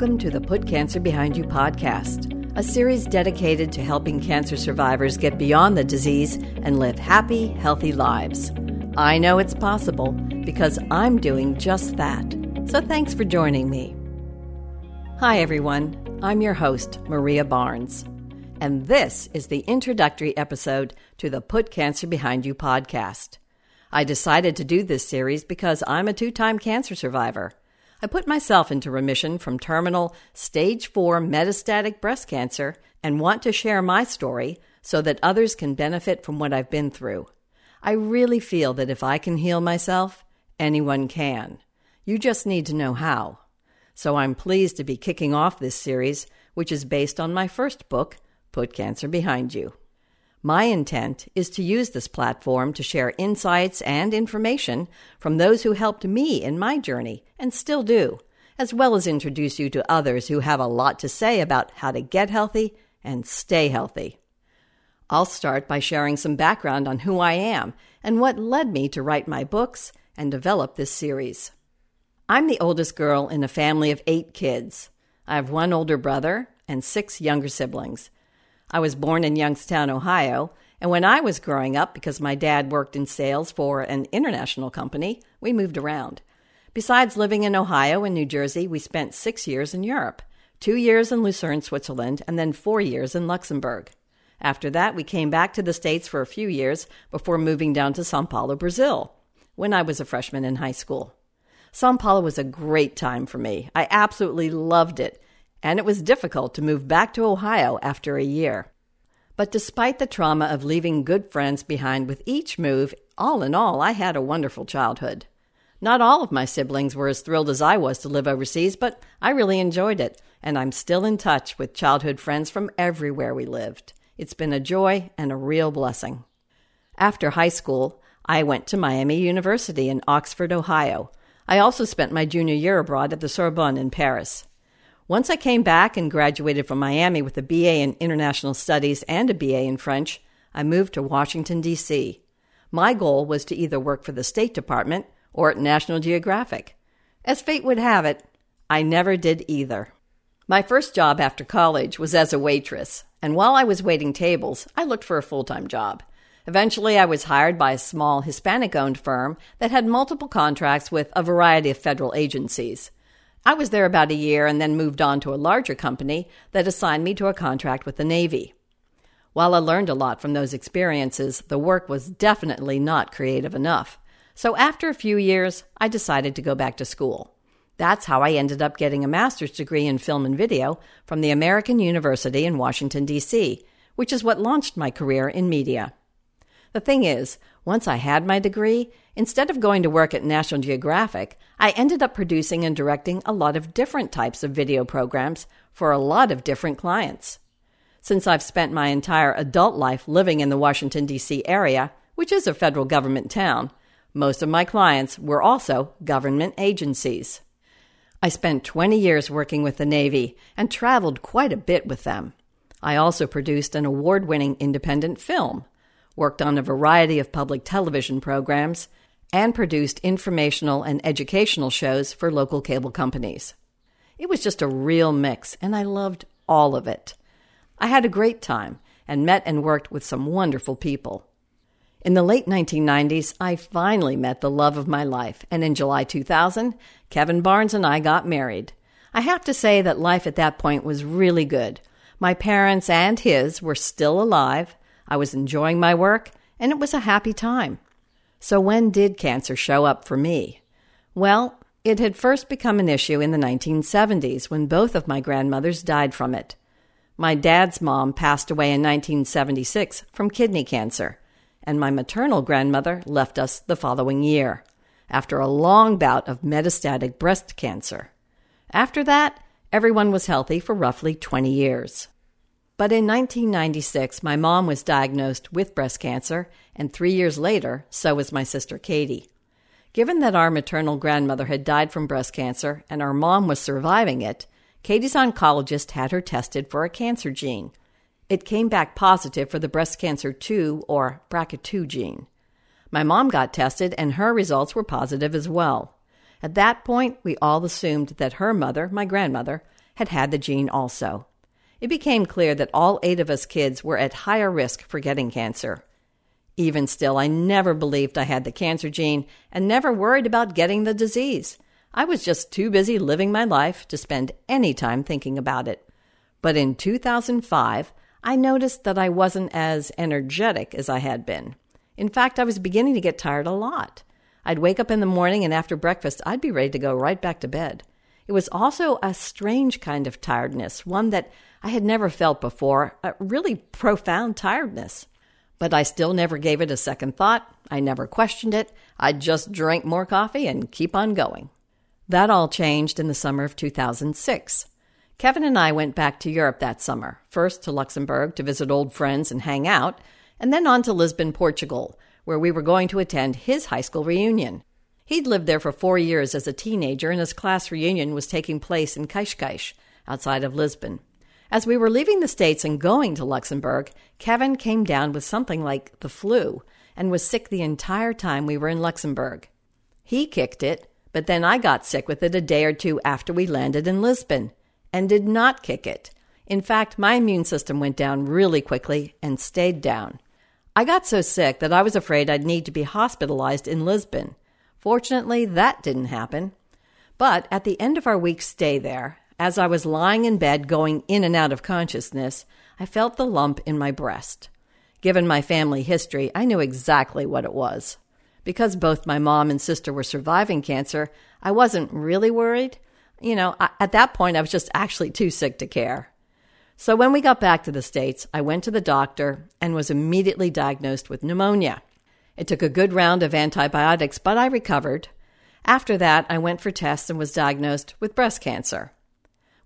Welcome to the Put Cancer Behind You podcast, a series dedicated to helping cancer survivors get beyond the disease and live happy, healthy lives. I know it's possible because I'm doing just that. So thanks for joining me. Hi, everyone. I'm your host, Maria Barnes, and this is the introductory episode to the Put Cancer Behind You podcast. I decided to do this series because I'm a two-time cancer survivor. I put myself into remission from terminal stage 4 metastatic breast cancer and want to share my story so that others can benefit from what I've been through. I really feel that if I can heal myself, anyone can. You just need to know how. So I'm pleased to be kicking off this series, which is based on my first book, Put Cancer Behind You. My intent is to use this platform to share insights and information from those who helped me in my journey, and still do, as well as introduce you to others who have a lot to say about how to get healthy and stay healthy. I'll start by sharing some background on who I am and what led me to write my books and develop this series. I'm the oldest girl in a family of 8 kids. I have one older brother and 6 younger siblings. I was born in Youngstown, Ohio, and when I was growing up, because my dad worked in sales for an international company, we moved around. Besides living in Ohio and New Jersey, we spent 6 years in Europe, 2 years in Lucerne, Switzerland, and then 4 years in Luxembourg. After that, we came back to the States for a few years before moving down to São Paulo, Brazil, when I was a freshman in high school. São Paulo was a great time for me. I absolutely loved it. And it was difficult to move back to Ohio after a year. But despite the trauma of leaving good friends behind with each move, all in all, I had a wonderful childhood. Not all of my siblings were as thrilled as I was to live overseas, but I really enjoyed it, and I'm still in touch with childhood friends from everywhere we lived. It's been a joy and a real blessing. After high school, I went to Miami University in Oxford, Ohio. I also spent my junior year abroad at the Sorbonne in Paris. Once I came back and graduated from Miami with a BA in International Studies and a BA in French, I moved to Washington, D.C. My goal was to either work for the State Department or at National Geographic. As fate would have it, I never did either. My first job after college was as a waitress, and while I was waiting tables, I looked for a full-time job. Eventually, I was hired by a small Hispanic-owned firm that had multiple contracts with a variety of federal agencies. I was there about a year and then moved on to a larger company that assigned me to a contract with the Navy. While I learned a lot from those experiences, the work was definitely not creative enough. So after a few years, I decided to go back to school. That's how I ended up getting a master's degree in film and video from the American University in Washington, D.C., which is what launched my career in media. The thing is, once I had my degree, instead of going to work at National Geographic, I ended up producing and directing a lot of different types of video programs for a lot of different clients. Since I've spent my entire adult life living in the Washington, D.C. area, which is a federal government town, most of my clients were also government agencies. I spent 20 years working with the Navy and traveled quite a bit with them. I also produced an award-winning independent film, worked on a variety of public television programs, and produced informational and educational shows for local cable companies. It was just a real mix, and I loved all of it. I had a great time and met and worked with some wonderful people. In the late 1990s, I finally met the love of my life, and in July 2000, Kevin Barnes and I got married. I have to say that life at that point was really good. My parents and his were still alive, I was enjoying my work, and it was a happy time. So when did cancer show up for me? Well, it had first become an issue in the 1970s when both of my grandmothers died from it. My dad's mom passed away in 1976 from kidney cancer, and my maternal grandmother left us the following year after a long bout of metastatic breast cancer. After that, everyone was healthy for roughly 20 years. But in 1996, my mom was diagnosed with breast cancer, and 3 years later, so was my sister Katie. Given that our maternal grandmother had died from breast cancer and our mom was surviving it, Katie's oncologist had her tested for a cancer gene. It came back positive for the breast cancer 2 or BRCA2 gene. My mom got tested, and her results were positive as well. At that point, we all assumed that her mother, my grandmother, had had the gene also. It became clear that all 8 of us kids were at higher risk for getting cancer. Even still, I never believed I had the cancer gene and never worried about getting the disease. I was just too busy living my life to spend any time thinking about it. But in 2005, I noticed that I wasn't as energetic as I had been. In fact, I was beginning to get tired a lot. I'd wake up in the morning, and after breakfast, I'd be ready to go right back to bed. It was also a strange kind of tiredness, one that I had never felt before, a really profound tiredness. But I still never gave it a second thought. I never questioned it. I'd just drink more coffee and keep on going. That all changed in the summer of 2006. Kevin and I went back to Europe that summer, first to Luxembourg to visit old friends and hang out, and then on to Lisbon, Portugal, where we were going to attend his high school reunion. He'd lived there for 4 years as a teenager, and his class reunion was taking place in Cascais, outside of Lisbon. As we were leaving the States and going to Luxembourg, Kevin came down with something like the flu and was sick the entire time we were in Luxembourg. He kicked it, but then I got sick with it a day or two after we landed in Lisbon, and did not kick it. In fact, my immune system went down really quickly and stayed down. I got so sick that I was afraid I'd need to be hospitalized in Lisbon. Fortunately, that didn't happen. But at the end of our week's stay there, as I was lying in bed going in and out of consciousness, I felt the lump in my breast. Given my family history, I knew exactly what it was. Because both my mom and sister were surviving cancer, I wasn't really worried. You know, at that point, I was just actually too sick to care. So when we got back to the States, I went to the doctor and was immediately diagnosed with pneumonia. It took a good round of antibiotics, but I recovered. After that, I went for tests and was diagnosed with breast cancer.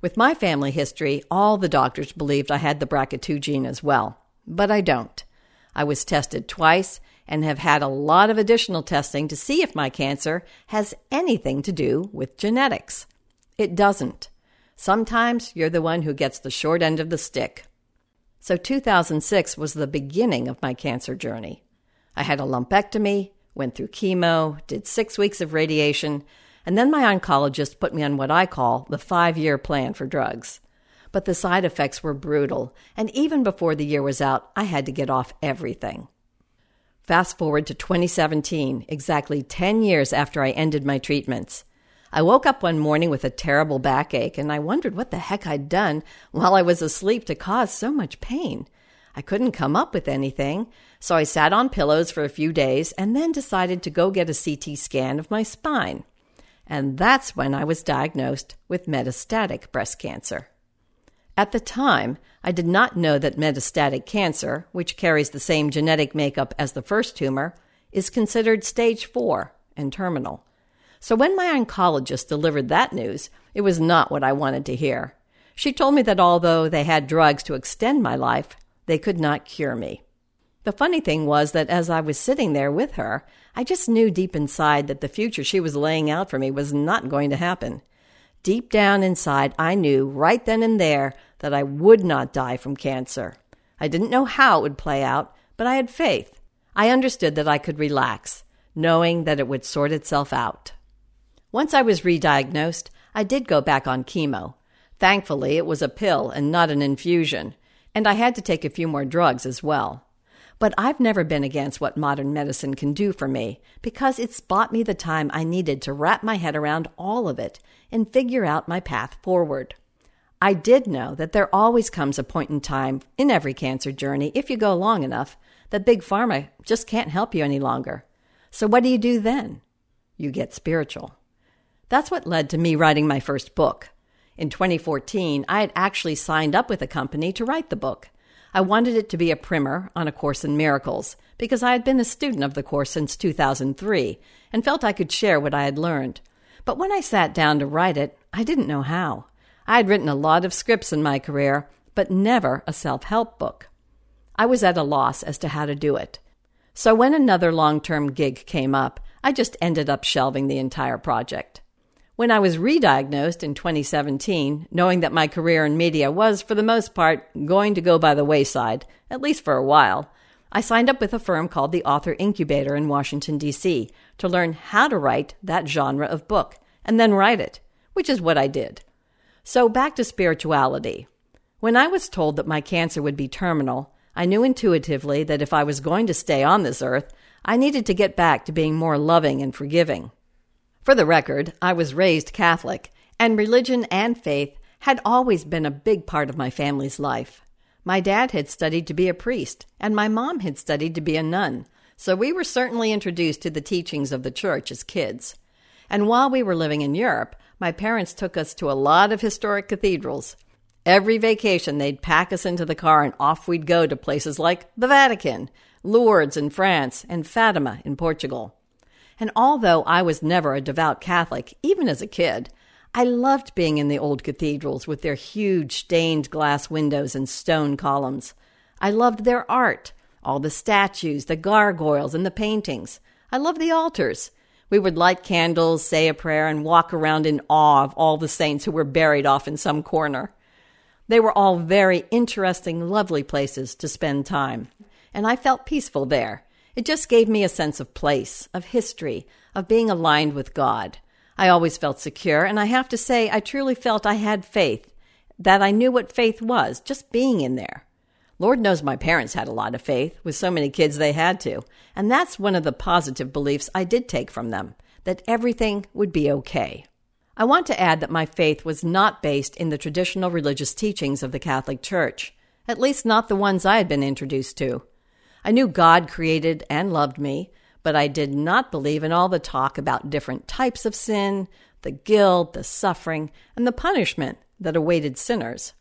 With my family history, all the doctors believed I had the BRCA2 gene as well, but I don't. I was tested twice and have had a lot of additional testing to see if my cancer has anything to do with genetics. It doesn't. Sometimes you're the one who gets the short end of the stick. So 2006 was the beginning of my cancer journey. I had a lumpectomy, went through chemo, did 6 weeks of radiation, and then my oncologist put me on what I call the 5-year plan for drugs. But the side effects were brutal, and even before the year was out, I had to get off everything. Fast forward to 2017, exactly 10 years after I ended my treatments. I woke up one morning with a terrible backache, and I wondered what the heck I'd done while I was asleep to cause so much pain. I couldn't come up with anything, so I sat on pillows for a few days and then decided to go get a CT scan of my spine. And that's when I was diagnosed with metastatic breast cancer. At the time, I did not know that metastatic cancer, which carries the same genetic makeup as the first tumor, is considered stage 4 and terminal. So when my oncologist delivered that news, it was not what I wanted to hear. She told me that although they had drugs to extend my life, they could not cure me. The funny thing was that as I was sitting there with her, I just knew deep inside that the future she was laying out for me was not going to happen. Deep down inside, I knew right then and there that I would not die from cancer. I didn't know how it would play out, but I had faith. I understood that I could relax, knowing that it would sort itself out. Once I was re-diagnosed, I did go back on chemo. Thankfully, it was a pill and not an infusion, and I had to take a few more drugs as well. But I've never been against what modern medicine can do for me, because it's bought me the time I needed to wrap my head around all of it and figure out my path forward. I did know that there always comes a point in time in every cancer journey, if you go long enough, that Big Pharma just can't help you any longer. So what do? Then? You get spiritual. That's what led to me writing my first book. In 2014, I had actually signed up with a company to write the book. I wanted it to be a primer on A Course in Miracles because I had been a student of the course since 2003 and felt I could share what I had learned. But when I sat down to write it, I didn't know how. I had written a lot of scripts in my career, but never a self-help book. I was at a loss as to how to do it. So when another long-term gig came up, I just ended up shelving the entire project. When I was re-diagnosed in 2017, knowing that my career in media was, for the most part, going to go by the wayside, at least for a while, I signed up with a firm called the Author Incubator in Washington, D.C. to learn how to write that genre of book and then write it, which is what I did. So back to spirituality. When I was told that my cancer would be terminal, I knew intuitively that if I was going to stay on this earth, I needed to get back to being more loving and forgiving. For the record, I was raised Catholic, and religion and faith had always been a big part of my family's life. My dad had studied to be a priest, and my mom had studied to be a nun, so we were certainly introduced to the teachings of the church as kids. And while we were living in Europe, my parents took us to a lot of historic cathedrals. Every vacation, they'd pack us into the car and off we'd go to places like the Vatican, Lourdes in France, and Fatima in Portugal. And although I was never a devout Catholic, even as a kid, I loved being in the old cathedrals with their huge stained glass windows and stone columns. I loved their art, all the statues, the gargoyles, and the paintings. I loved the altars. We would light candles, say a prayer, and walk around in awe of all the saints who were buried off in some corner. They were all very interesting, lovely places to spend time, and I felt peaceful there. It just gave me a sense of place, of history, of being aligned with God. I always felt secure, and I have to say I truly felt I had faith, that I knew what faith was, just being in there. Lord knows my parents had a lot of faith, with so many kids they had to, and that's one of the positive beliefs I did take from them, that everything would be okay. I want to add that my faith was not based in the traditional religious teachings of the Catholic Church, at least not the ones I had been introduced to. I knew God created and loved me, but I did not believe in all the talk about different types of sin, the guilt, the suffering, and the punishment that awaited sinners.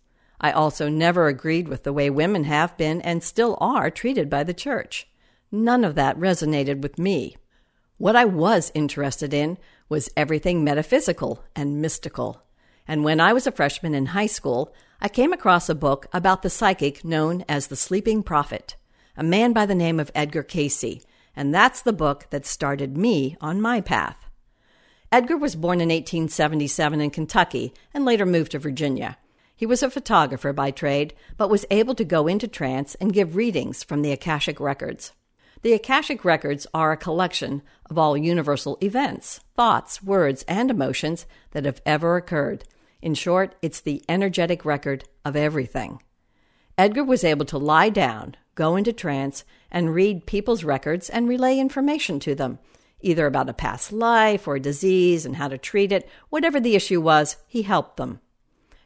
I also never agreed with the way women have been and still are treated by the Church. None of that resonated with me. What I was interested in was everything metaphysical and mystical. And when I was a freshman in high school, I came across a book about the psychic known as the Sleeping Prophet, a man by the name of Edgar Cayce, and that's the book that started me on my path. Edgar was born in 1877 in Kentucky and later moved to Virginia. He was a photographer by trade, but was able to go into trance and give readings from the Akashic Records. The Akashic Records are a collection of all universal events, thoughts, words, and emotions that have ever occurred. In short, it's the energetic record of everything. Edgar was able to lie down, go into trance, and read people's records and relay information to them, either about a past life or a disease and how to treat it. Whatever the issue was, he helped them.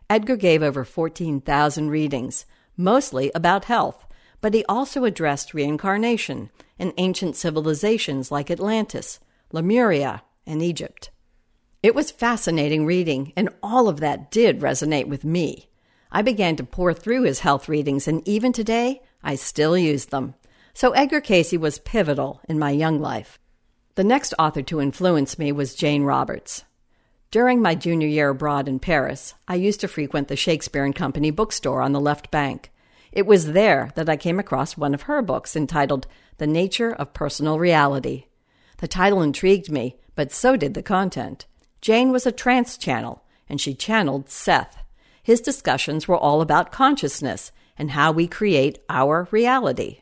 Edgar gave over 14,000 readings, mostly about health, but he also addressed reincarnation and ancient civilizations like Atlantis, Lemuria, and Egypt. It was fascinating reading, and all of that did resonate with me. I began to pore through his health readings, and even today, I still use them. So Edgar Cayce was pivotal in my young life. The next author to influence me was Jane Roberts. During my junior year abroad in Paris, I used to frequent the Shakespeare and Company bookstore on the left bank. It was there that I came across one of her books entitled The Nature of Personal Reality. The title intrigued me, but so did the content. Jane was a trance channel, and she channeled Seth. His discussions were all about consciousness and how we create our reality.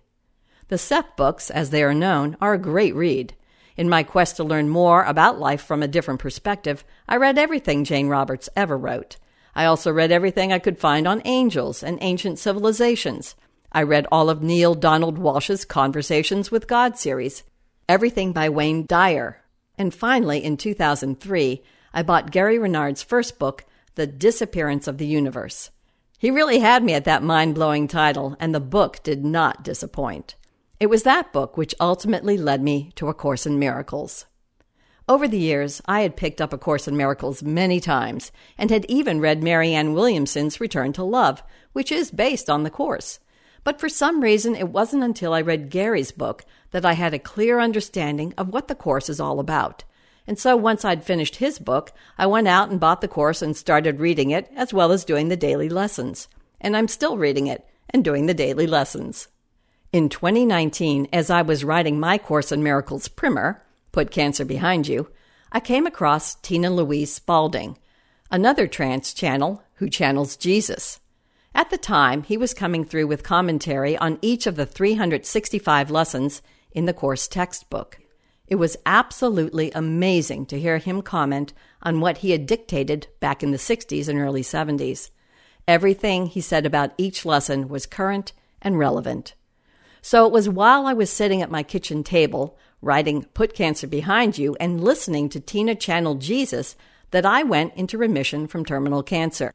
The Seth books, as they are known, are a great read. In my quest to learn more about life from a different perspective, I read everything Jane Roberts ever wrote. I also read everything I could find on angels and ancient civilizations. I read all of Neil Donald Walsh's Conversations with God series, everything by Wayne Dyer. And finally, in 2003, I bought Gary Renard's first book, The Disappearance of the Universe. He really had me at that mind-blowing title, and the book did not disappoint. It was that book which ultimately led me to A Course in Miracles. Over the years, I had picked up A Course in Miracles many times and had even read Mary Ann Williamson's Return to Love, which is based on the Course. But for some reason, it wasn't until I read Gary's book that I had a clear understanding of what the Course is all about. And so once I'd finished his book, I went out and bought the Course and started reading it, as well as doing the daily lessons. And I'm still reading it and doing the daily lessons. In 2019, as I was writing my Course in Miracles primer, Put Cancer Behind You, I came across Tina Louise Spalding, another trance channel who channels Jesus. At the time, he was coming through with commentary on each of the 365 lessons in the Course textbook. It was absolutely amazing to hear him comment on what he had dictated back in the 60s and early 70s. Everything he said about each lesson was current and relevant. So it was while I was sitting at my kitchen table, writing Put Cancer Behind You and listening to Tina channel Jesus, that I went into remission from terminal cancer.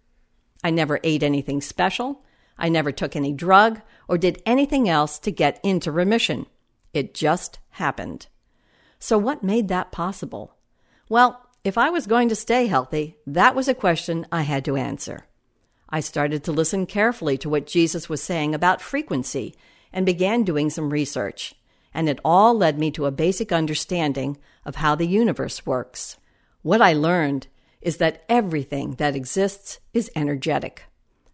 I never ate anything special. I never took any drug or did anything else to get into remission. It just happened. So what made that possible? Well, if I was going to stay healthy, that was a question I had to answer. I started to listen carefully to what Jesus was saying about frequency and began doing some research, and it all led me to a basic understanding of how the universe works. What I learned is that everything that exists is energetic.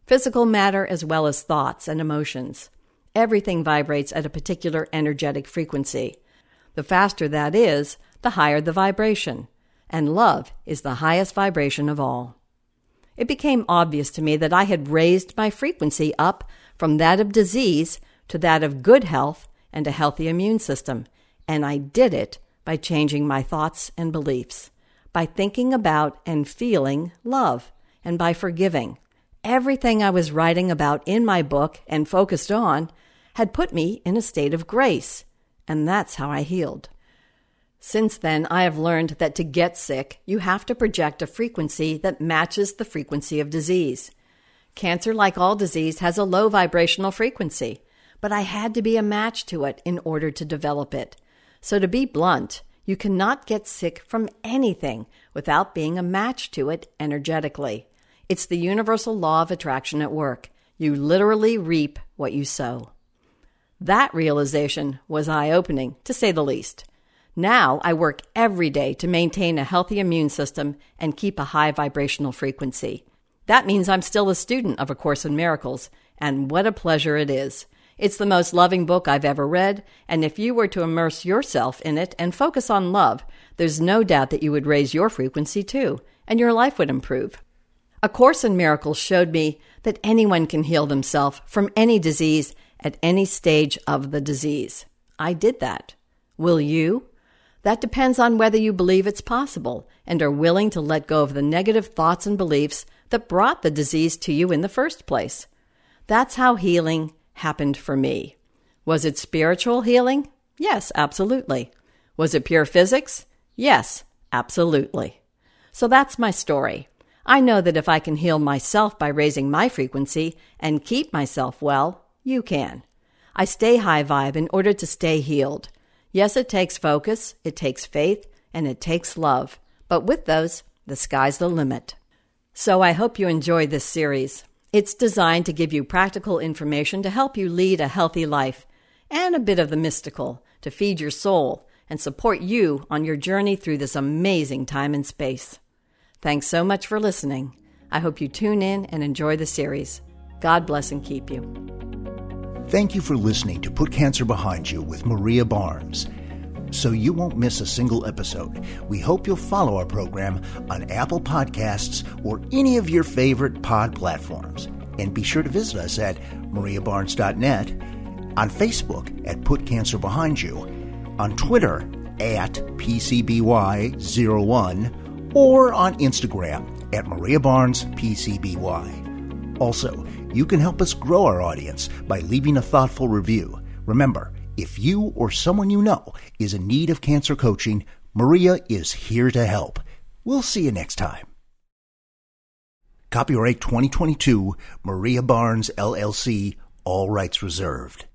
Physical matter as well as thoughts and emotions. Everything vibrates at a particular energetic frequency. The faster that is, the higher the vibration, and love is the highest vibration of all. It became obvious to me that I had raised my frequency up from that of disease to that of good health and a healthy immune system, and I did it by changing my thoughts and beliefs, by thinking about and feeling love, and by forgiving. Everything I was writing about in my book and focused on had put me in a state of grace, and that's how I healed. Since then, I have learned that to get sick, you have to project a frequency that matches the frequency of disease. Cancer, like all disease, has a low vibrational frequency, but I had to be a match to it in order to develop it. So to be blunt, you cannot get sick from anything without being a match to it energetically. It's the universal law of attraction at work. You literally reap what you sow. That realization was eye-opening, to say the least. Now I work every day to maintain a healthy immune system and keep a high vibrational frequency. That means I'm still a student of A Course in Miracles, and what a pleasure it is. It's the most loving book I've ever read, and if you were to immerse yourself in it and focus on love, there's no doubt that you would raise your frequency too, and your life would improve. A Course in Miracles showed me that anyone can heal themselves from any disease at any stage of the disease. I did that. Will you? That depends on whether you believe it's possible and are willing to let go of the negative thoughts and beliefs that brought the disease to you in the first place. That's how healing happened for me. Was it spiritual healing? Yes, absolutely. Was it pure physics? Yes, absolutely. So that's my story. I know that if I can heal myself by raising my frequency and keep myself well, you can. I stay high vibe in order to stay healed. Yes, it takes focus, it takes faith, and it takes love. But with those, the sky's the limit. So I hope you enjoy this series. It's designed to give you practical information to help you lead a healthy life and a bit of the mystical to feed your soul and support you on your journey through this amazing time and space. Thanks so much for listening. I hope you tune in and enjoy the series. God bless and keep you. Thank you for listening to Put Cancer Behind You with Maria Barnes. So you won't miss a single episode, we hope you'll follow our program on Apple Podcasts or any of your favorite pod platforms. And be sure to visit us at mariabarnes.net, on Facebook at Put Cancer Behind You, on Twitter at PCBY01, or on Instagram at Maria Barnes PCBY. Also, you can help us grow our audience by leaving a thoughtful review. Remember, if you or someone you know is in need of cancer coaching, Maria is here to help. We'll see you next time. Copyright 2022, Maria Barnes, LLC, all rights reserved.